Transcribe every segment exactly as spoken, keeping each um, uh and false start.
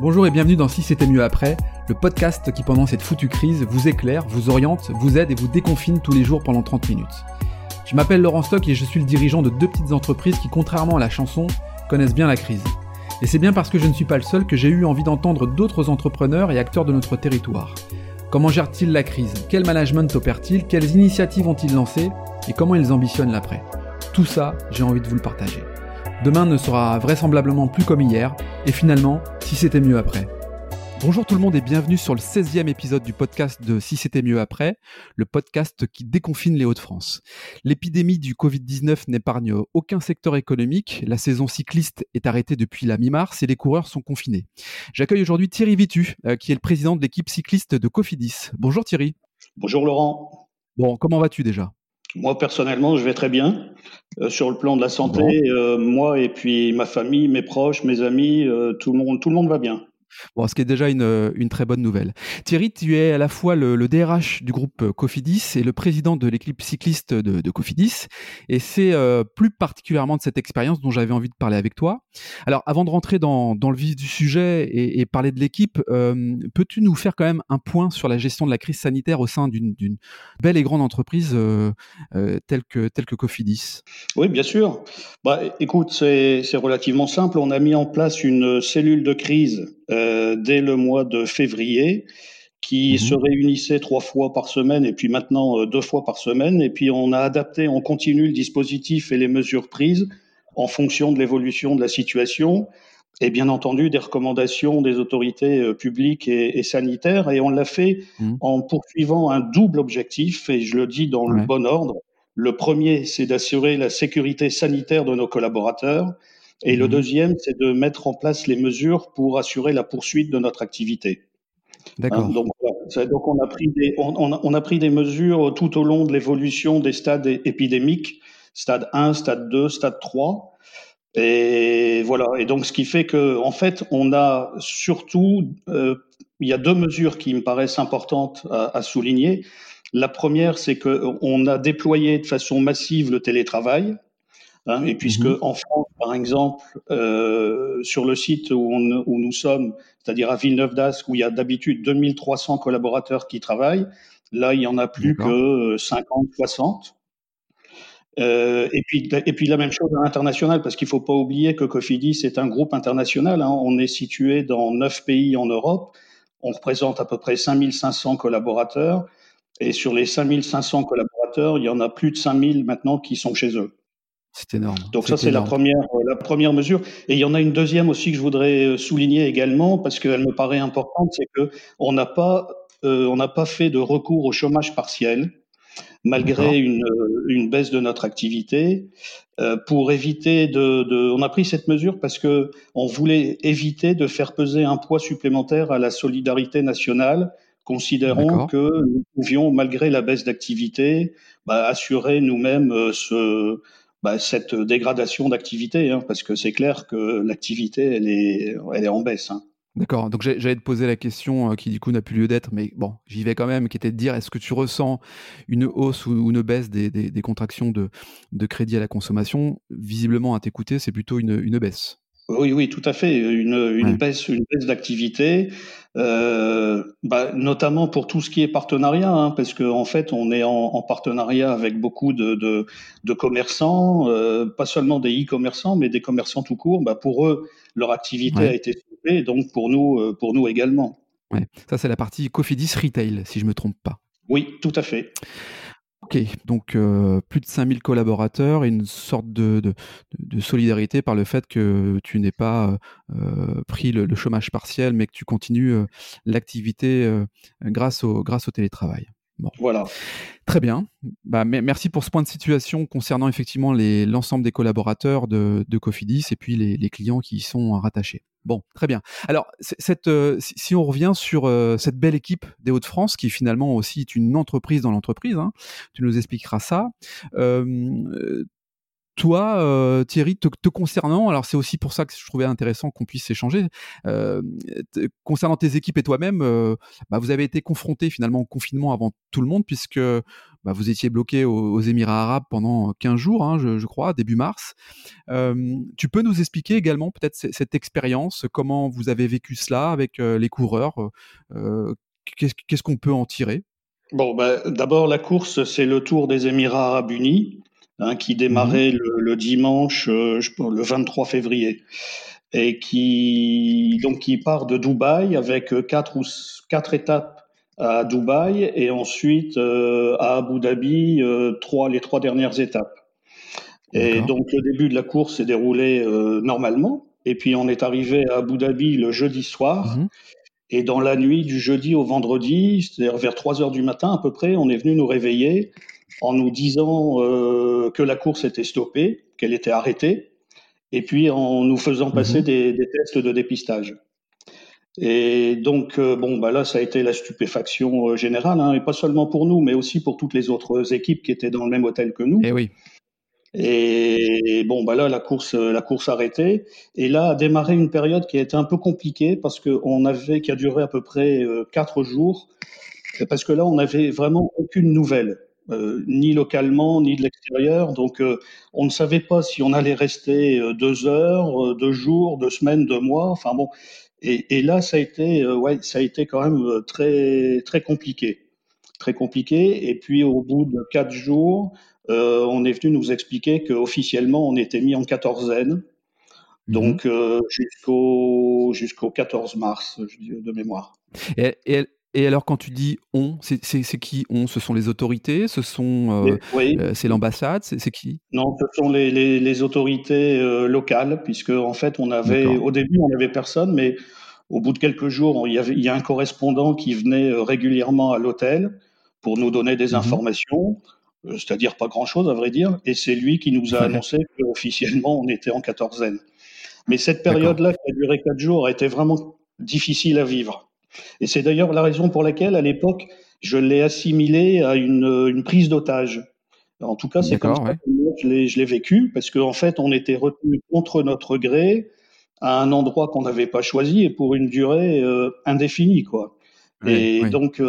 Bonjour et bienvenue dans Si c'était mieux après, le podcast qui pendant cette foutue crise vous éclaire, vous oriente, vous aide et vous déconfine tous les jours pendant trente minutes. Je m'appelle Laurent Stock et je suis le dirigeant de deux petites entreprises qui, contrairement à la chanson, connaissent bien la crise. Et c'est bien parce que je ne suis pas le seul que j'ai eu envie d'entendre d'autres entrepreneurs et acteurs de notre territoire. Comment gèrent-ils la crise? Quel management opèrent-ils? Quelles initiatives ont-ils lancées? Et comment ils ambitionnent l'après? Tout ça, j'ai envie de vous le partager. Demain ne sera vraisemblablement plus comme hier, et finalement, si c'était mieux après. Bonjour tout le monde et bienvenue sur le seizième épisode du podcast de Si c'était mieux après, le podcast qui déconfine les Hauts-de-France. L'épidémie du covid dix-neuf n'épargne aucun secteur économique, la saison cycliste est arrêtée depuis la mi-mars et les coureurs sont confinés. J'accueille aujourd'hui Thierry Vitu, euh, qui est le président de l'équipe cycliste de Cofidis. Bonjour Thierry. Bonjour Laurent. Bon, comment vas-tu déjà ? Moi, personnellement, je vais très bien. Euh, sur le plan de la santé, bon. euh, moi et puis ma famille, mes proches, mes amis, euh, tout le monde, tout le monde va bien. Bon, ce qui est déjà une, une très bonne nouvelle. Thierry, tu es à la fois le, le D R H du groupe Cofidis et le président de l'équipe cycliste de, de Cofidis. Et c'est euh, plus particulièrement de cette expérience dont j'avais envie de parler avec toi. Alors, avant de rentrer dans, dans le vif du sujet et, et parler de l'équipe, euh, peux-tu nous faire quand même un point sur la gestion de la crise sanitaire au sein d'une, d'une belle et grande entreprise euh, euh, telle que, telle que Cofidis ? Oui, bien sûr. Bah, écoute, c'est, c'est relativement simple. On a mis en place une cellule de crise Euh, dès le mois de février, qui mmh. se réunissait trois fois par semaine et puis maintenant euh, deux fois par semaine. Et puis on a adapté, on continue le dispositif et les mesures prises en fonction de l'évolution de la situation et bien entendu des recommandations des autorités euh, publiques et, et sanitaires. Et on l'a fait mmh. en poursuivant un double objectif, et je le dis dans ouais. le bon ordre. Le premier, c'est d'assurer la sécurité sanitaire de nos collaborateurs. Et le deuxième, c'est de mettre en place les mesures pour assurer la poursuite de notre activité. D'accord. Hein, donc, donc on, a pris des, on, on a pris des mesures tout au long de l'évolution des stades épidémiques, stade un, stade deux, stade trois. Et voilà. Et donc, ce qui fait que, en fait, on a surtout, euh, il y a deux mesures qui me paraissent importantes à, à souligner. La première, c'est qu'on a déployé de façon massive le télétravail. Hein, et puisque mmh. en France, par exemple, euh, sur le site où, on, où nous sommes, c'est-à-dire à Villeneuve-d'Ascq, où il y a d'habitude deux mille trois cents collaborateurs qui travaillent, là, il n'y en a plus D'accord. que cinquante, soixante. Euh, et, puis, et puis la même chose à l'international, parce qu'il ne faut pas oublier que Cofidis est un groupe international. Hein, on est situé dans neuf pays en Europe. On représente à peu près cinq mille cinq cents collaborateurs. Et sur les cinq mille cinq cents collaborateurs, il y en a plus de cinq mille maintenant qui sont chez eux. C'est énorme. Donc c'est ça, c'est énorme. la première, la première mesure. Et il y en a une deuxième aussi que je voudrais souligner également, parce qu'elle me paraît importante, c'est que on n'a pas, euh, on n'a pas fait de recours au chômage partiel, malgré une, une baisse de notre activité, euh, pour éviter de, de, on a pris cette mesure parce que on voulait éviter de faire peser un poids supplémentaire à la solidarité nationale, considérant D'accord. que nous pouvions, malgré la baisse d'activité, bah, assurer nous-mêmes euh, ce Bah, cette dégradation d'activité, hein, parce que c'est clair que l'activité, elle est, elle est en baisse. Hein. D'accord, donc j'allais te poser la question euh, qui du coup n'a plus lieu d'être, mais bon, j'y vais quand même, qui était de dire, est-ce que tu ressens une hausse ou, ou une baisse des, des, des contractions de, de crédit à la consommation? Visiblement, à t'écouter, c'est plutôt une, une baisse. Oui, oui, tout à fait, une, une, ouais. baisse, une baisse d'activité, euh, bah, notamment pour tout ce qui est partenariat, hein, parce qu'en en fait, on est en, en partenariat avec beaucoup de, de, de commerçants, euh, pas seulement des e-commerçants, mais des commerçants tout court. Bah, pour eux, leur activité ouais. a été sauvée, donc pour nous, pour nous également. Ouais. Ça, c'est la partie Cofidis Retail, si je ne me trompe pas. Oui, tout à fait. Ok, donc euh, plus de cinq mille collaborateurs et une sorte de, de, de solidarité par le fait que tu n'aies pas euh, pris le, le chômage partiel, mais que tu continues euh, l'activité euh, grâce, au, grâce au télétravail. Bon. Voilà. Très bien. Bah, m- merci pour ce point de situation concernant effectivement les, l'ensemble des collaborateurs de, de Cofidis et puis les, les clients qui y sont rattachés. Bon, très bien. Alors, c- cette, euh, si on revient sur euh, cette belle équipe des Hauts-de-France, qui finalement aussi est une entreprise dans l'entreprise, hein, tu nous expliqueras ça. Euh, toi, euh, Thierry, te, te concernant, alors c'est aussi pour ça que je trouvais intéressant qu'on puisse échanger, euh, te, concernant tes équipes et toi-même, euh, bah, vous avez été confrontés finalement au confinement avant tout le monde, puisque bah, vous étiez bloqué aux, aux Émirats Arabes pendant quinze jours, hein, je, je crois, début mars. Euh, tu peux nous expliquer également peut-être c- cette expérience, comment vous avez vécu cela avec euh, les coureurs, euh, qu'est- qu'est-ce qu'on peut en tirer? Bon, ben, d'abord, la course, c'est le Tour des Émirats Arabes Unis, hein, qui démarrait mmh. le, le dimanche, euh, le vingt-trois février, et qui donc qui part de Dubaï avec quatre ou quatre étapes à Dubaï et ensuite euh, à Abu Dhabi, euh, trois les trois dernières étapes. Et D'accord. donc le début de la course s'est déroulé euh, normalement, et puis on est arrivé à Abu Dhabi le jeudi soir. Mmh. Et dans la nuit du jeudi au vendredi, c'est-à-dire vers trois heures du matin à peu près, on est venu nous réveiller en nous disant euh, que la course était stoppée, qu'elle était arrêtée, et puis en nous faisant passer des, des tests de dépistage. Et donc, euh, bon, bah là, ça a été la stupéfaction euh, générale, hein, et pas seulement pour nous, mais aussi pour toutes les autres équipes qui étaient dans le même hôtel que nous. Eh oui. Et bon, bah là, la course, la course arrêtée. Et là, a démarré une période qui a été un peu compliquée parce que on avait, qui a duré à peu près quatre jours. Parce que là, on n'avait vraiment aucune nouvelle, euh, ni localement, ni de l'extérieur. Donc, euh, on ne savait pas si on allait rester deux heures, deux jours, deux semaines, deux mois. Enfin bon. Et, et là, ça a été, euh, ouais, ça a été quand même très, très compliqué, très compliqué. Et puis, au bout de quatre jours. Euh, on est venu nous expliquer qu'officiellement, on était mis en quatorzaine, donc mmh. euh, jusqu'au, jusqu'au quatorze mars, je dis, de mémoire. Et, et, et alors, quand tu dis « on », c'est, c'est, c'est qui « on » ? Ce sont les autorités ? Ce sont, euh, oui. euh, c'est l'ambassade ? C'est, c'est qui ? Non, ce sont les, les, les autorités euh, locales, puisque en fait, on avait, au début, on n'avait personne, mais au bout de quelques jours, il y avait, il y a un correspondant qui venait régulièrement à l'hôtel pour nous donner des mmh. informations. C'est-à-dire pas grand-chose, à vrai dire, et c'est lui qui nous a annoncé qu'officiellement, on était en quatorzaine. Mais cette période-là, D'accord. qui a duré quatre jours, a été vraiment difficile à vivre. Et c'est d'ailleurs la raison pour laquelle, à l'époque, je l'ai assimilée à une, une prise d'otage. En tout cas, c'est D'accord, comme ça ouais. que moi, je l'ai, je l'ai vécu, parce qu'en fait, on était retenu contre notre gré à un endroit qu'on n'avait pas choisi et pour une durée euh, indéfinie, quoi. Et oui, oui. donc, euh,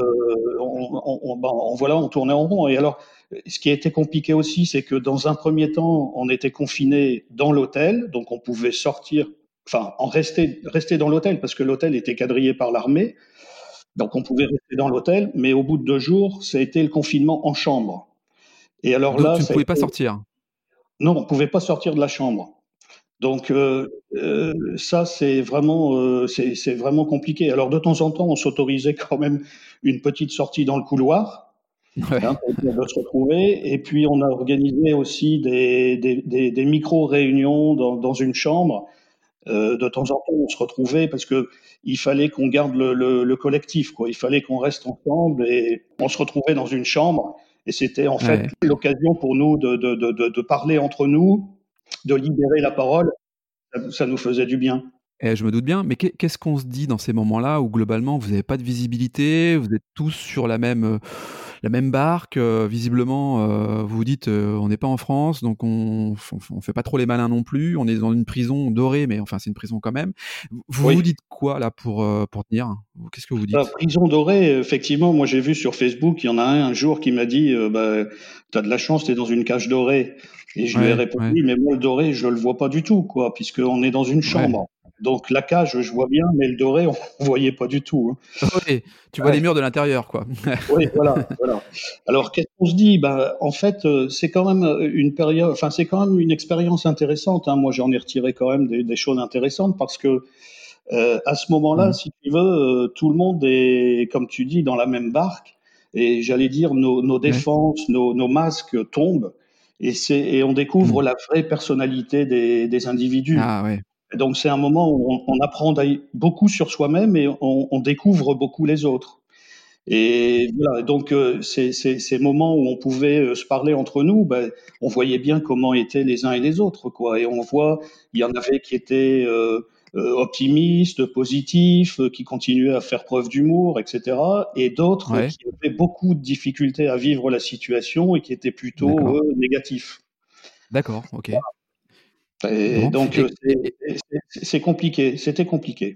on, on, on, ben, on, voilà, on tournait en rond. Et alors, ce qui a été compliqué aussi, c'est que dans un premier temps, on était confinés dans l'hôtel, donc on pouvait sortir, enfin, en rester, rester dans l'hôtel, parce que l'hôtel était quadrillé par l'armée, donc on pouvait rester dans l'hôtel, mais au bout de deux jours, ça a été le confinement en chambre. Et alors donc là, tu ne pouvais été... pas sortir ? Non, on ne pouvait pas sortir de la chambre. Donc euh, euh, ça c'est vraiment euh, c'est, c'est vraiment compliqué. Alors de temps en temps on s'autorisait quand même une petite sortie dans le couloir ouais. hein, pour se retrouver. Et puis on a organisé aussi des des, des, des micro-réunions dans, dans une chambre. Euh, de temps en temps on se retrouvait parce que il fallait qu'on garde le, le, le collectif quoi. Il fallait qu'on reste ensemble et on se retrouvait dans une chambre. Et c'était en fait ouais. l'occasion pour nous de de de, de, de parler entre nous. De libérer la parole, ça nous faisait du bien. Et je me doute bien, mais qu'est-ce qu'on se dit dans ces moments-là où globalement vous n'avez pas de visibilité, vous êtes tous sur la même, la même barque, euh, visiblement euh, vous vous dites euh, on n'est pas en France, donc on ne fait pas trop les malins non plus, on est dans une prison dorée, mais enfin c'est une prison quand même. Vous oui. vous dites quoi là pour, euh, pour tenir ? Qu'est-ce que vous dites ? La prison dorée, effectivement, moi j'ai vu sur Facebook, il y en a un un jour qui m'a dit euh, bah, « t'as de la chance, t'es dans une cage dorée ». Et je ouais, lui ai répondu, ouais. mais moi, le doré, je le vois pas du tout, quoi, puisqu'on est dans une chambre. Ouais. Donc, la cage, je vois bien, mais le doré, on ne voyait pas du tout. Hein. Okay. Tu vois ouais. les murs de l'intérieur, quoi. oui, voilà, voilà. Alors, qu'est-ce qu'on se dit ? Ben, en fait, c'est quand même une période, enfin, c'est quand même une expérience intéressante. Hein. Moi, j'en ai retiré quand même des, des choses intéressantes parce que, euh, à ce moment-là, mmh. si tu veux, tout le monde est, comme tu dis, dans la même barque. Et j'allais dire, nos, nos défenses, ouais. nos, nos masques tombent. Et, c'est, et on découvre mmh. la vraie personnalité des, des individus. Ah, ouais. Donc c'est un moment où on, on apprend beaucoup sur soi-même et on, on découvre beaucoup les autres. Et voilà, donc euh, ces, ces, ces moments où on pouvait se parler entre nous, ben, on voyait bien comment étaient les uns et les autres, quoi. Et on voit, il y en avait qui étaient euh, optimistes, positifs, qui continuaient à faire preuve d'humour, et cetera. Et d'autres ouais. qui avaient beaucoup de difficultés à vivre la situation et qui étaient plutôt D'accord. Euh, négatifs. D'accord, ok. Voilà. Et bon. donc, et, c'est, et... C'est, c'est compliqué, c'était compliqué.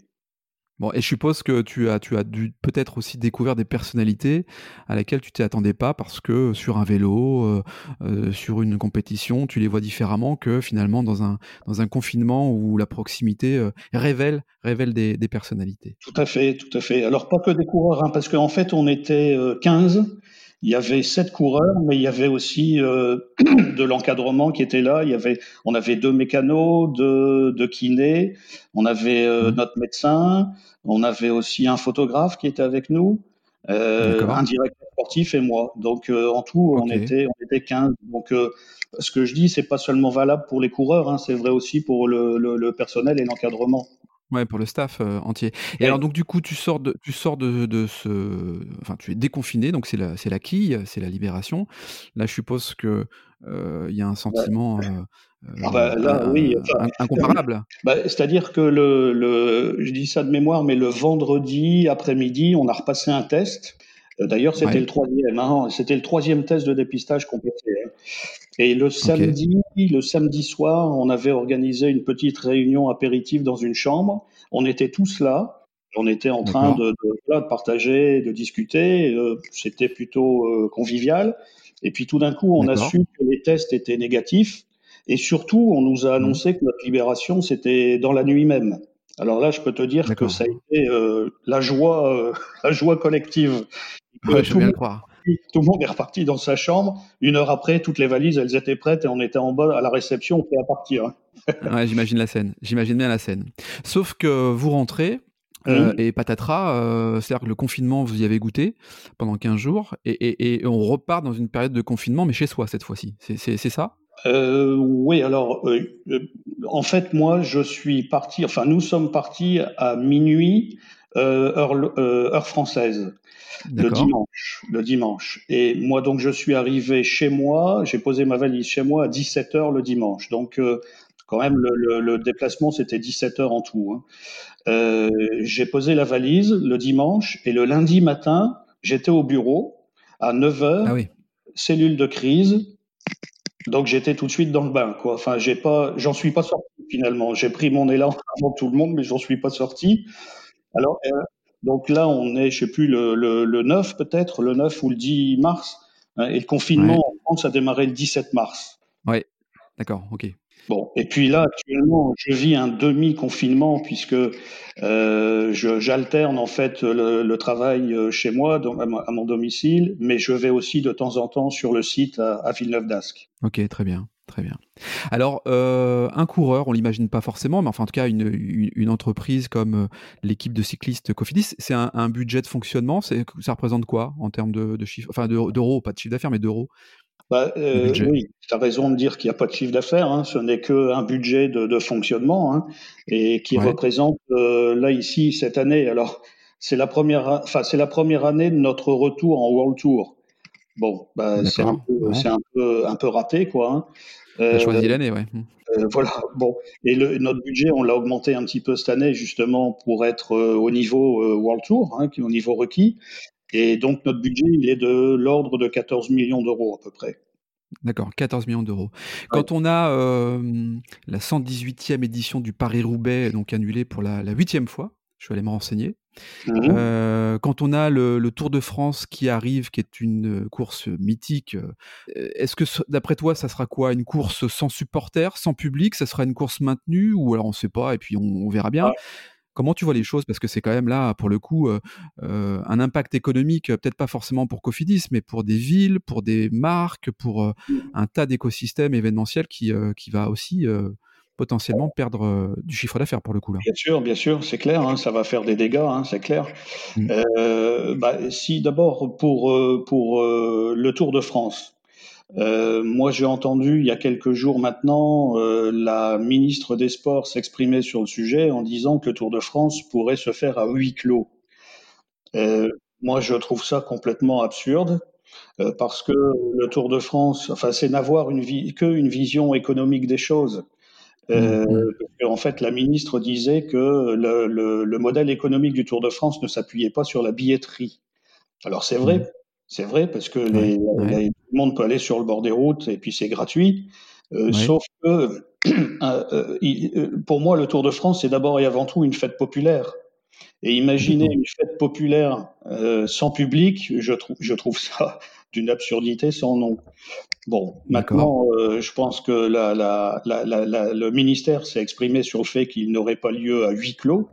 Bon, et je suppose que tu as, tu as dû peut-être aussi découvrir des personnalités à laquelle tu t'y attendais pas, parce que sur un vélo, euh, sur une compétition, tu les vois différemment que finalement dans un, dans un confinement où la proximité euh, révèle, révèle des, des personnalités. Tout à fait, tout à fait. Alors pas que des coureurs, hein, parce qu'en fait on était quinze, il y avait sept coureurs, mais il y avait aussi euh, de l'encadrement qui était là. Il y avait, on avait deux mécanos, deux, deux kinés, on avait euh, notre médecin, on avait aussi un photographe qui était avec nous, euh, un directeur sportif et moi. Donc euh, en tout, okay. on était, on était quinze. Donc euh, ce que je dis, c'est pas seulement valable pour les coureurs, hein, c'est vrai aussi pour le, le, le personnel et l'encadrement. Ouais, pour le staff euh, entier. Et ouais. alors, donc, du coup, tu sors de, tu sors de, de ce... Enfin, tu es déconfiné, donc c'est la, c'est la quille, c'est la libération. Là, je suppose qu'il euh, y a un sentiment ouais. euh, ah bah, là, un, oui, enfin, incomparable. Bah, c'est-à-dire que, le, le, je dis ça de mémoire, mais le vendredi après-midi, on a repassé un test. D'ailleurs, c'était ouais. le troisième. Hein, c'était le troisième test de dépistage complété. Hein. Et le samedi, okay. le samedi soir, on avait organisé une petite réunion apéritive dans une chambre. On était tous là. On était en train de, de, de partager, de discuter. Euh, c'était plutôt euh, convivial. Et puis tout d'un coup, on D'accord. a su que les tests étaient négatifs. Et surtout, on nous a annoncé mmh. que notre libération, c'était dans la nuit même. Alors là, je peux te dire D'accord. que ça a été euh, la joie, euh, la joie collective. Ouais, je veux bien le croire. Tout le monde est reparti dans sa chambre. Une heure après, toutes les valises, elles étaient prêtes et on était en bas à la réception, on pouvait à partir. ouais, j'imagine la scène. J'imagine bien la scène. Sauf que vous rentrez euh, mmh. et patatras, euh, c'est-à-dire que le confinement, vous y avez goûté pendant quinze jours et, et, et on repart dans une période de confinement, mais chez soi cette fois-ci. C'est, c'est, c'est ça ? Euh, oui, alors, euh, euh, en fait, moi, je suis parti, enfin, nous sommes partis à minuit, euh, heure, euh, heure française. Le dimanche, le dimanche. Et moi, donc, je suis arrivé chez moi, j'ai posé ma valise chez moi à dix-sept heures le dimanche. Donc, euh, quand même, le, le, le déplacement, c'était dix-sept heures en tout. Hein. Euh, j'ai posé la valise le dimanche et le lundi matin, j'étais au bureau à neuf heures, ah oui. cellule de crise. Donc, j'étais tout de suite dans le bain, quoi. Enfin, j'ai pas, j'en suis pas sorti finalement. J'ai pris mon élan avant tout le monde, mais j'en suis pas sorti. Alors, euh, donc là, on est, je ne sais plus, le, le, le neuf peut-être, le neuf ou le dix mars. Hein, et le confinement, ouais. en France, a démarré le dix-sept mars. Oui, d'accord, ok. Bon, et puis là, actuellement, je vis un demi-confinement puisque euh, je, j'alterne en fait le, le travail chez moi, dans, à mon domicile, mais je vais aussi de temps en temps sur le site à, à Villeneuve-d'Ascq. Ok, très bien. Très bien. Alors, euh, un coureur, on ne l'imagine pas forcément, mais enfin, en tout cas, une, une, une entreprise comme l'équipe de cyclistes Cofidis, c'est un, un budget de fonctionnement. C'est, ça représente quoi en termes de, de chiffre, enfin, de, d'euros, pas de chiffre d'affaires, mais d'euros? Bah, euh, oui, tu as raison de dire qu'il n'y a pas de chiffre d'affaires, hein, ce n'est qu'un budget de, de fonctionnement hein, et qui ouais. représente, euh, là, ici, cette année. Alors, c'est la première, enfin, c'est la première année de notre retour en World Tour. Bon, bah, c'est, un peu, ouais. c'est un, peu, un peu raté, quoi. Hein. Euh, choisi l'année, ouais. Euh, voilà, bon. Et le, notre budget, on l'a augmenté un petit peu cette année, justement, pour être euh, au niveau euh, World Tour, hein, au niveau requis. Et donc, notre budget, il est de l'ordre de quatorze millions d'euros, à peu près. D'accord, quatorze millions d'euros. Ouais. Quand on a euh, la cent dix-huitième édition du Paris-Roubaix, donc annulée pour la, la huitième fois, je suis allé me renseigner. Mmh. Euh, quand on a le, le Tour de France qui arrive, qui est une course mythique, est-ce que d'après toi ça sera quoi? Une course sans supporters, sans public? Ça sera une course maintenue? Ou alors on ne sait pas et puis on, on verra bien. Ouais. Comment tu vois les choses? Parce que c'est quand même là, pour le coup, euh, un impact économique, peut-être pas forcément pour Cofidis, mais pour des villes, pour des marques, pour euh, un tas d'écosystèmes événementiels qui, euh, qui va aussi... Euh, potentiellement perdre euh, du chiffre d'affaires pour le coup là. Bien sûr, bien sûr, c'est clair, hein, ça va faire des dégâts, hein, c'est clair. Mmh. Euh, bah, si d'abord pour, euh, pour euh, le Tour de France, euh, moi j'ai entendu il y a quelques jours maintenant euh, la ministre des Sports s'exprimer sur le sujet en disant que le Tour de France pourrait se faire à huis clos. Euh, moi je trouve ça complètement absurde. Euh, parce que le Tour de France, enfin, c'est n'avoir une vi- qu'une vision économique des choses. Euh, mmh. En fait, la ministre disait que le, le, le modèle économique du Tour de France ne s'appuyait pas sur la billetterie. Alors c'est vrai, mmh. c'est vrai parce que mmh. les, mmh. Les, tout le monde peut aller sur le bord des routes et puis c'est gratuit. Euh, mmh. Sauf que, euh, euh, pour moi, le Tour de France, c'est d'abord et avant tout une fête populaire. Et imaginer une fête populaire euh, sans public, je, tr- je trouve ça d'une absurdité sans nom. Bon, maintenant, euh, je pense que la, la, la, la, la, le ministère s'est exprimé sur le fait qu'il n'aurait pas lieu à huis clos.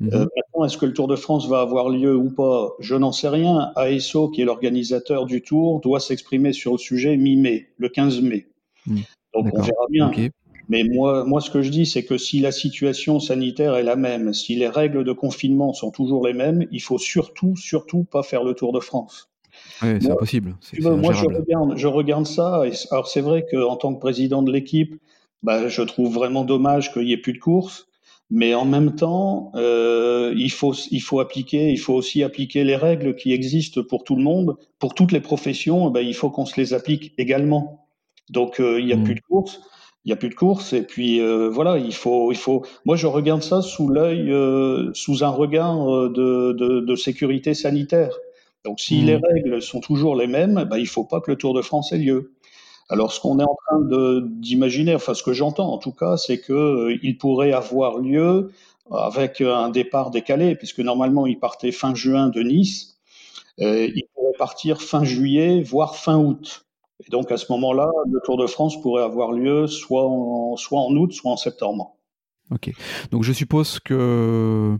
Mmh. Euh, maintenant, est-ce que le Tour de France va avoir lieu ou pas? Je n'en sais rien. A S O, qui est l'organisateur du Tour, doit s'exprimer sur le sujet mi-mai, le quinze mai. Mmh. Donc, D'accord. on verra bien. Okay. Mais moi, moi, ce que je dis, c'est que si la situation sanitaire est la même, si les règles de confinement sont toujours les mêmes, il faut surtout, surtout pas faire le Tour de France. Oui, c'est moi, impossible. C'est, tu vois, c'est moi, je regarde, je regarde ça. Et, alors, c'est vrai qu'en tant que président de l'équipe, bah, je trouve vraiment dommage qu'il n'y ait plus de course. Mais en même temps, euh, il faut, il faut appliquer, il faut aussi appliquer les règles qui existent pour tout le monde, pour toutes les professions. Bah, il faut qu'on se les applique également. Donc, euh, il n'y a mmh. plus de course. Il n'y a plus de course et puis euh, voilà, il faut, il faut. Moi, je regarde ça sous l'œil, euh, sous un regard euh, de, de, de sécurité sanitaire. Donc, si mmh. les règles sont toujours les mêmes, bah, il ne faut pas que le Tour de France ait lieu. Alors, ce qu'on est en train de, d'imaginer, enfin, ce que j'entends en tout cas, c'est que euh, il pourrait avoir lieu avec un départ décalé, puisque normalement, il partait fin juin de Nice. Euh, il pourrait partir fin juillet, voire fin août. Et donc, à ce moment-là, le Tour de France pourrait avoir lieu soit en, soit en août, soit en septembre. Ok. Donc, je suppose que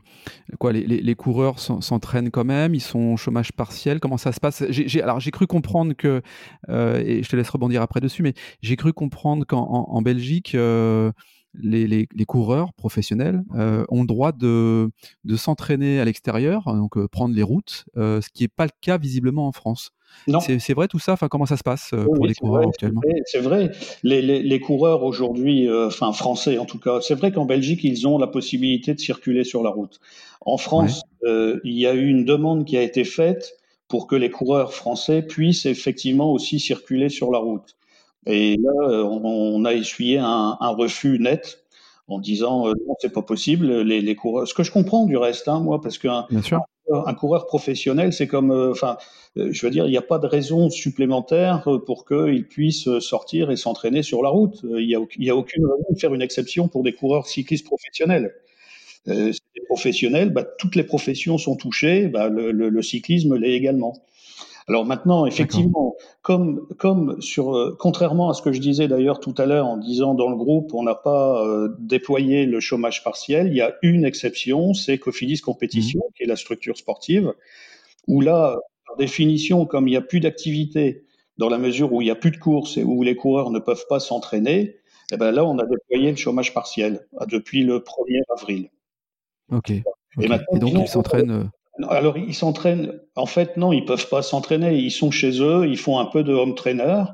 quoi, les, les, les coureurs s'entraînent quand même, ils sont au chômage partiel. Comment ça se passe ? j'ai, j'ai, Alors, j'ai cru comprendre que, euh, et je te laisse rebondir après dessus, mais j'ai cru comprendre qu'en en, en Belgique, euh, les, les, les coureurs professionnels euh, ont le droit de, de s'entraîner à l'extérieur, donc euh, prendre les routes, euh, ce qui n'est pas le cas visiblement en France. Non. C'est, c'est vrai tout ça. Enfin, comment ça se passe euh, oui, pour les coureurs vrai, actuellement C'est vrai. Les, les, les coureurs aujourd'hui, euh, enfin français en tout cas, c'est vrai qu'en Belgique ils ont la possibilité de circuler sur la route. En France, ouais. euh, il y a eu une demande qui a été faite pour que les coureurs français puissent effectivement aussi circuler sur la route. Et là, on, on a essuyé un, un refus net en disant euh, non, c'est pas possible. Les, les coureurs, ce que je comprends du reste, hein, moi, parce que bien sûr. Un coureur professionnel, c'est comme, enfin, euh, euh, je veux dire, il n'y a pas de raison supplémentaire pour qu'il puisse sortir et s'entraîner sur la route. Il euh, n'y a, y a aucune raison de faire une exception pour des coureurs cyclistes professionnels. Euh, c'est des professionnels, bah, toutes les professions sont touchées, bah, le, le, le cyclisme l'est également. Alors maintenant, effectivement, comme, comme sur, euh, contrairement à ce que je disais d'ailleurs tout à l'heure en disant dans le groupe, on n'a pas euh, déployé le chômage partiel, il y a une exception, c'est Cofidis Compétition, mmh. qui est la structure sportive, où là, par définition, comme il n'y a plus d'activité, dans la mesure où il n'y a plus de courses et où les coureurs ne peuvent pas s'entraîner, eh ben là, on a déployé le chômage partiel depuis le premier avril. Ok. okay. Et, maintenant, et donc, ils s'entraînent... Alors, ils s'entraînent. En fait, non, ils ne peuvent pas s'entraîner. Ils sont chez eux, ils font un peu de home trainer.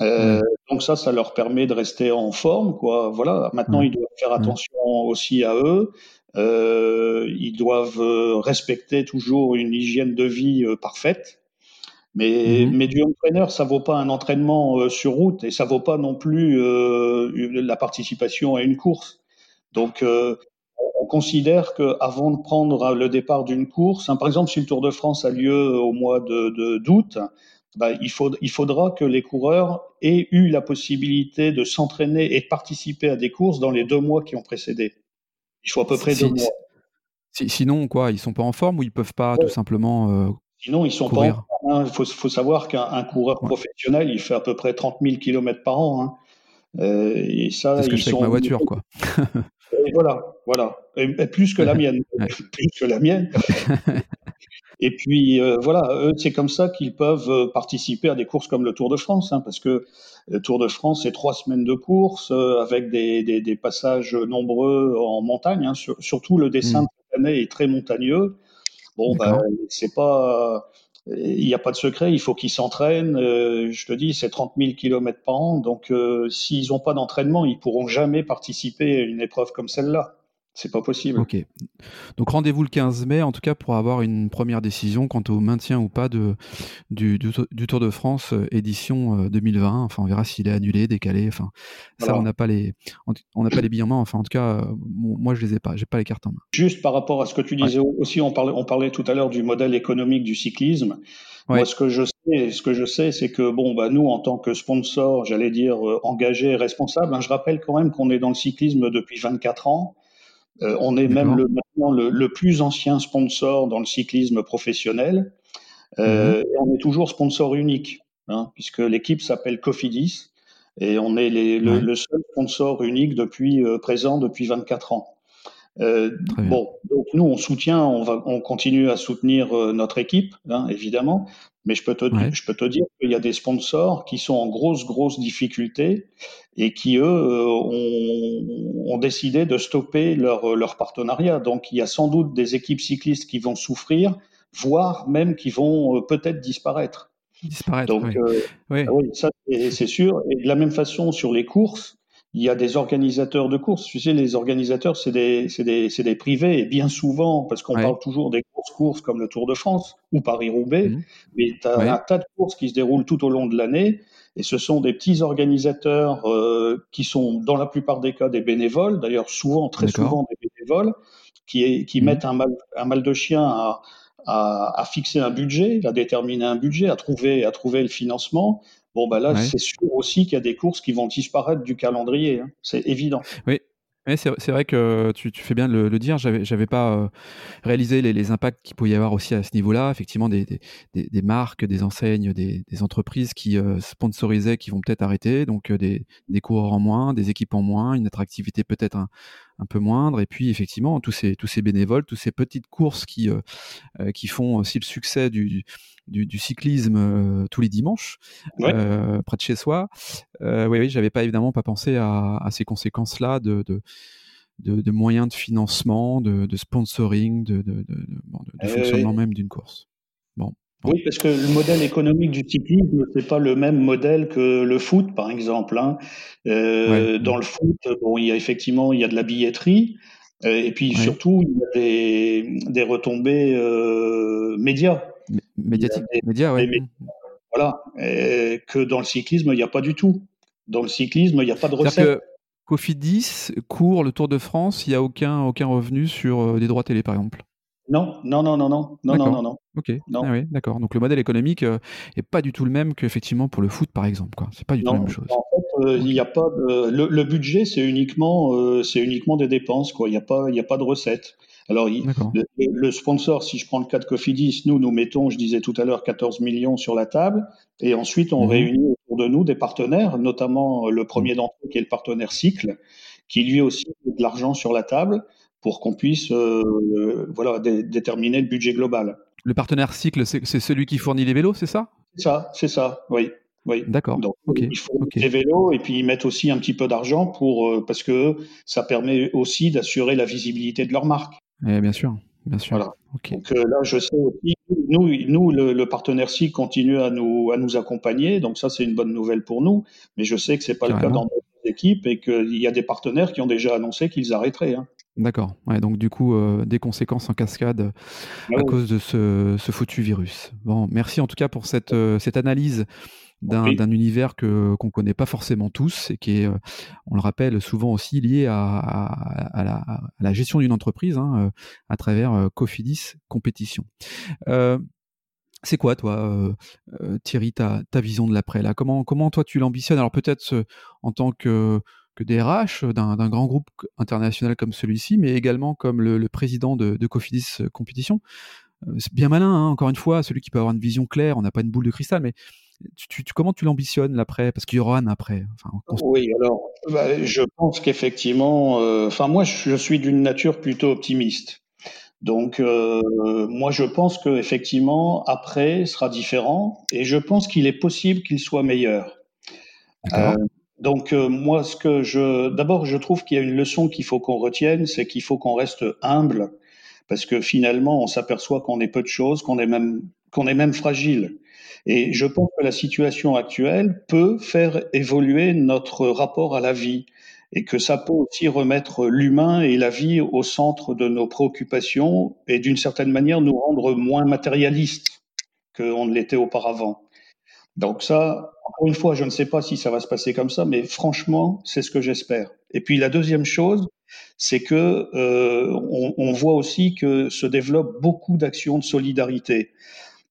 Euh, mmh. Donc, ça, ça leur permet de rester en forme, quoi. Voilà. Maintenant, mmh. ils doivent faire attention mmh. aussi à eux. Euh, ils doivent respecter toujours une hygiène de vie euh, parfaite. Mais, mmh. mais du home trainer, ça ne vaut pas un entraînement euh, sur route et ça ne vaut pas non plus euh, la participation à une course. Donc, euh, on considère qu'avant de prendre le départ d'une course, hein, par exemple, si le Tour de France a lieu au mois de, de, d'août, bah, il, faut, il faudra que les coureurs aient eu la possibilité de s'entraîner et de participer à des courses dans les deux mois qui ont précédé. Il faut à peu près si, deux si, mois. Si, sinon, quoi, ils ne sont pas en forme ou ils ne peuvent pas ouais. tout simplement euh, Sinon, ils ne sont courir. Pas en forme. Il hein. faut, faut savoir qu'un un coureur ouais. professionnel, il fait à peu près trente mille kilomètres par an. Hein. Euh, et ça, c'est ce que je fais avec ma voiture, quoi. Et voilà, voilà. Et plus que la mienne. plus que la mienne. Et puis, euh, voilà, eux, c'est comme ça qu'ils peuvent participer à des courses comme le Tour de France, hein, parce que le Tour de France, c'est trois semaines de course euh, avec des, des, des passages nombreux en montagne. Hein, sur, surtout, le dessin mmh. de cette année est très montagneux. Bon, ben, bah, c'est pas... Il n'y a pas de secret, il faut qu'ils s'entraînent. Euh, je te dis, c'est trente mille kilomètres par an. Donc, euh, s'ils n'ont pas d'entraînement, ils ne pourront jamais participer à une épreuve comme celle-là. Ce n'est pas possible. Ok. Donc, rendez-vous le quinze mai, en tout cas, pour avoir une première décision quant au maintien ou pas de, du, du, du Tour de France édition deux mille vingt. Enfin, on verra s'il est annulé, décalé. Enfin, voilà. Ça, on n'a pas les, on n'a pas les billes en main. Enfin, en tout cas, moi, je ne les ai pas. Je n'ai pas les cartes en main. Juste par rapport à ce que tu disais ouais. aussi, on parlait, on parlait tout à l'heure du modèle économique du cyclisme. Ouais. Moi, ce que je sais, ce que je sais, c'est que bon, bah, nous, en tant que sponsor, j'allais dire engagé et responsable, hein, je rappelle quand même qu'on est dans le cyclisme depuis vingt-quatre ans. Euh, on est D'accord. même le, maintenant le, le plus ancien sponsor dans le cyclisme professionnel. Euh, mmh. Et on est toujours sponsor unique, hein, puisque l'équipe s'appelle Cofidis et on est les, le, ouais. le seul sponsor unique depuis euh, présent depuis vingt-quatre ans. Euh, bon, donc nous on soutient, on va, on continue à soutenir euh, notre équipe, hein, évidemment. Mais je peux te, ouais. je peux te dire qu'il y a des sponsors qui sont en grosse, grosse difficulté et qui eux ont, ont décidé de stopper leur leur partenariat. Donc il y a sans doute des équipes cyclistes qui vont souffrir, voire même qui vont peut-être disparaître. Disparaître. Donc oui, euh, oui. Ah oui ça c'est, c'est sûr. Et de la même façon sur les courses. Il y a des organisateurs de courses. Tu sais, les organisateurs, c'est des, c'est des, c'est des privés. Et bien souvent, parce qu'on ouais. parle toujours des grosses courses comme le Tour de France ou Paris-Roubaix, mmh. mais tu as ouais. un tas de courses qui se déroulent tout au long de l'année. Et ce sont des petits organisateurs euh, qui sont, dans la plupart des cas, des bénévoles. D'ailleurs, souvent, très D'accord. souvent, des bénévoles qui, qui mmh. mettent un mal, un mal de chien à, à, à fixer un budget, à déterminer un budget, à trouver, à trouver le financement. Bon, ben là, ouais. c'est sûr aussi qu'il y a des courses qui vont disparaître du calendrier. Hein. C'est évident. Oui, mais c'est, c'est vrai que tu, tu fais bien de le, le dire. J'avais, j'avais pas euh, réalisé les, les impacts qu'il pouvait y avoir aussi à ce niveau-là. Effectivement, des, des, des, des marques, des enseignes, des, des entreprises qui euh, sponsorisaient, qui vont peut-être arrêter. Donc, euh, des, des coureurs en moins, des équipes en moins, une attractivité peut-être un, un peu moindre. Et puis, effectivement, tous ces, tous ces bénévoles, toutes ces petites courses qui, euh, qui font aussi le succès du... du Du, du cyclisme euh, tous les dimanches ouais. euh, près de chez soi. Euh, oui, oui, j'avais pas évidemment pas pensé à, à ces conséquences-là de, de, de, de moyens de financement, de, de sponsoring, de, de, de, de, de fonctionnement euh, même d'une course. Bon, bon. Oui, parce que le modèle économique du cyclisme, c'est pas le même modèle que le foot, par exemple. Hein. Euh, ouais. Dans le foot, bon, il y a effectivement il y a de la billetterie. Et puis ouais. surtout, il y a des, des retombées euh, médias. Médiatique. Des, médias, ouais. médias, voilà. Et que dans le cyclisme, il n'y a pas du tout. Dans le cyclisme, il n'y a pas de recette. Cofidis court le Tour de France, il n'y a aucun, aucun revenu sur des droits télé, par exemple. Non, non, non, non, non, non, d'accord. non, non. Ok. Non. Ah oui, d'accord. Donc le modèle économique est pas du tout le même qu'effectivement pour le foot, par exemple. Quoi. C'est pas du non, tout la même chose. En fait, euh, okay. il y a pas de, le, le budget, c'est uniquement, euh, c'est uniquement des dépenses. Quoi. Il n'y a pas, il n'y a pas de recettes. Alors, il, le, le sponsor, si je prends le cas de Cofidis, nous, nous mettons, je disais tout à l'heure, quatorze millions sur la table. Et ensuite, on mmh. réunit autour de nous des partenaires, notamment le premier d'entre eux qui est le partenaire Cycle, qui lui aussi met de l'argent sur la table pour qu'on puisse euh, voilà, dé- déterminer le budget global. Le partenaire Cycle, c'est, c'est celui qui fournit les vélos, c'est ça ? C'est ça, c'est ça, oui. Oui. D'accord. Donc, okay. ils font okay. des vélos et puis ils mettent aussi un petit peu d'argent pour, euh, parce que ça permet aussi d'assurer la visibilité de leur marque. Eh bien sûr, bien sûr. Voilà. Okay. Donc euh, là, je sais aussi, nous, nous le, le partenaire C I C continue à nous, à nous accompagner, donc ça, c'est une bonne nouvelle pour nous, mais je sais que ce n'est pas Carrément. le cas dans nos équipes et qu'il y a des partenaires qui ont déjà annoncé qu'ils arrêteraient. Hein. D'accord. Ouais, donc, du coup, euh, des conséquences en cascade ah, à oui. cause de ce, ce foutu virus. Bon, merci en tout cas pour cette, euh, cette analyse. D'un, oui. d'un univers que, qu'on ne connaît pas forcément tous et qui est, on le rappelle, souvent aussi lié à, à, à, la, à la gestion d'une entreprise hein, à travers Cofidis Compétition. Euh, c'est quoi, toi, euh, Thierry, ta, ta vision de l'après là ? Comment, comment, toi, tu l'ambitionnes ? Alors, peut-être en tant que, que D R H d'un, d'un grand groupe international comme celui-ci, mais également comme le, le président de, de Cofidis Compétition. C'est bien malin, hein, encore une fois, celui qui peut avoir une vision claire, on n'a pas une boule de cristal, mais Tu, tu, comment tu l'ambitionnes l'après ? Parce qu'il y aura un après. Enfin, on... Oui, alors, bah, je pense qu'effectivement, enfin euh, moi, je suis d'une nature plutôt optimiste. Donc, euh, moi, je pense qu'effectivement, après sera différent et je pense qu'il est possible qu'il soit meilleur. Euh, donc, euh, moi, ce que je, d'abord, je trouve qu'il y a une leçon qu'il faut qu'on retienne, c'est qu'il faut qu'on reste humble parce que finalement, on s'aperçoit qu'on est peu de choses, qu'on est même, qu'on est même fragile. Et je pense que la situation actuelle peut faire évoluer notre rapport à la vie et que ça peut aussi remettre l'humain et la vie au centre de nos préoccupations et d'une certaine manière nous rendre moins matérialistes qu'on ne l'était auparavant. Donc ça, encore une fois, je ne sais pas si ça va se passer comme ça, mais franchement, c'est ce que j'espère. Et puis la deuxième chose, c'est que euh, on, on voit aussi que se développent beaucoup d'actions de solidarité.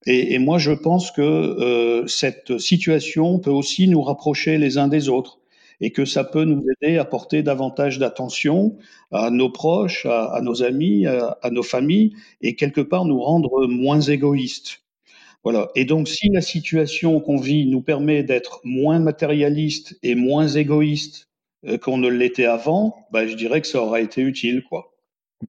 Et, et moi, je pense que euh, cette situation peut aussi nous rapprocher les uns des autres. et que ça peut nous aider à porter davantage d'attention à nos proches, à, à nos amis, à, à nos familles, et quelque part nous rendre moins égoïstes. Voilà. Et donc, si la situation qu'on vit nous permet d'être moins matérialiste et moins égoïste euh, qu'on ne l'était avant, bah, je dirais que ça aura été utile, quoi.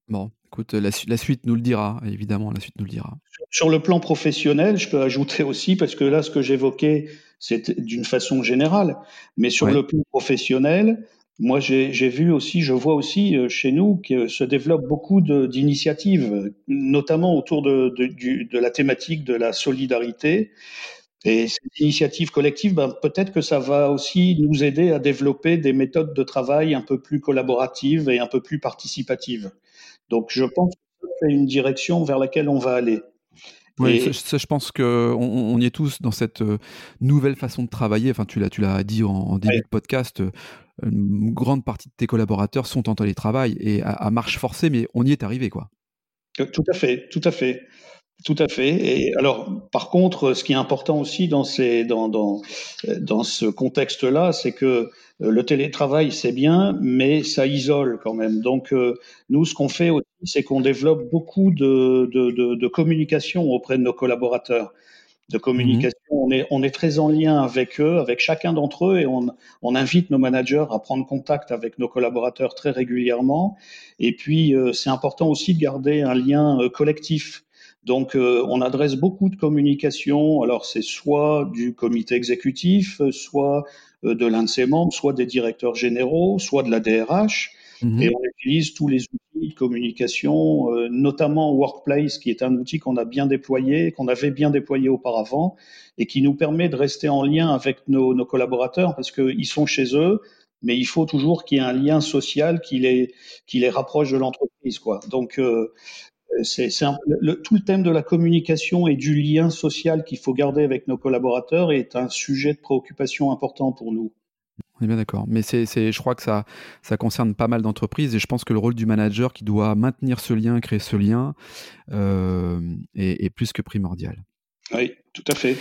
Bon, écoute, la, la suite nous le dira, évidemment, la suite nous le dira. Sur, sur le plan professionnel, je peux ajouter aussi, parce que là, ce que j'évoquais, c'est d'une façon générale, mais sur ouais. le plan professionnel, moi, j'ai, j'ai vu aussi, je vois aussi euh, chez nous que se développent beaucoup de, d'initiatives, notamment autour de, de, du, de la thématique de la solidarité. Et ces initiatives collectives, ben, peut-être que ça va aussi nous aider à développer des méthodes de travail un peu plus collaboratives et un peu plus participatives. Donc, je pense que c'est une direction vers laquelle on va aller. Oui, et... ça, je pense qu'on on y est tous dans cette nouvelle façon de travailler. Enfin, tu l'as, tu l'as dit en, en début ouais. de podcast. Une grande partie de tes collaborateurs sont en télétravail et à, à marche forcée, mais on y est arrivé, quoi. Tout à fait, tout à fait, tout à fait. Et alors, par contre, ce qui est important aussi dans ces, dans, dans, dans ce contexte-là, c'est que le télétravail, c'est bien, mais ça isole quand même. Donc, euh, nous, ce qu'on fait aussi, c'est qu'on développe beaucoup de, de, de, de communication auprès de nos collaborateurs. de communication, mmh. on est on est très en lien avec eux, avec chacun d'entre eux, et on on invite nos managers à prendre contact avec nos collaborateurs très régulièrement. Et puis euh, c'est important aussi de garder un lien euh, collectif. Donc euh, on adresse beaucoup de communication. Alors c'est soit du comité exécutif, soit euh, de l'un de ses membres, soit des directeurs généraux, soit de la D R H. Mmh. Et on utilise tous les outils de communication, euh, notamment Workplace, qui est un outil qu'on a bien déployé, qu'on avait bien déployé auparavant, et qui nous permet de rester en lien avec nos, nos collaborateurs, parce qu'ils sont chez eux, mais il faut toujours qu'il y ait un lien social qui les, qui les rapproche de l'entreprise, quoi. Donc, euh, c'est, c'est un, le, tout le thème de la communication et du lien social qu'il faut garder avec nos collaborateurs est un sujet de préoccupation important pour nous. On est bien d'accord, mais c'est, c'est, je crois que ça, ça concerne pas mal d'entreprises, et je pense que le rôle du manager qui doit maintenir ce lien, créer ce lien, euh, est, est plus que primordial. Oui, tout à fait.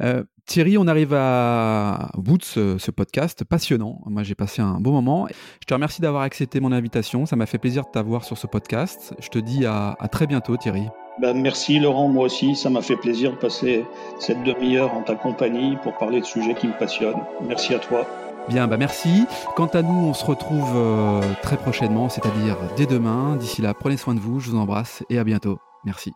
Euh, Thierry, on arrive à bout de ce, ce podcast passionnant. Moi, j'ai passé un bon moment. Je te remercie d'avoir accepté mon invitation. Ça m'a fait plaisir de t'avoir sur ce podcast. Je te dis à, à très bientôt, Thierry. Ben, merci Laurent, moi aussi. Ça m'a fait plaisir de passer cette demi-heure en ta compagnie pour parler de sujets qui me passionnent. Merci à toi. Bien, bah merci. Quant à nous, on se retrouve euh, très prochainement, c'est-à-dire dès demain. D'ici là, prenez soin de vous, je vous embrasse et à bientôt. Merci.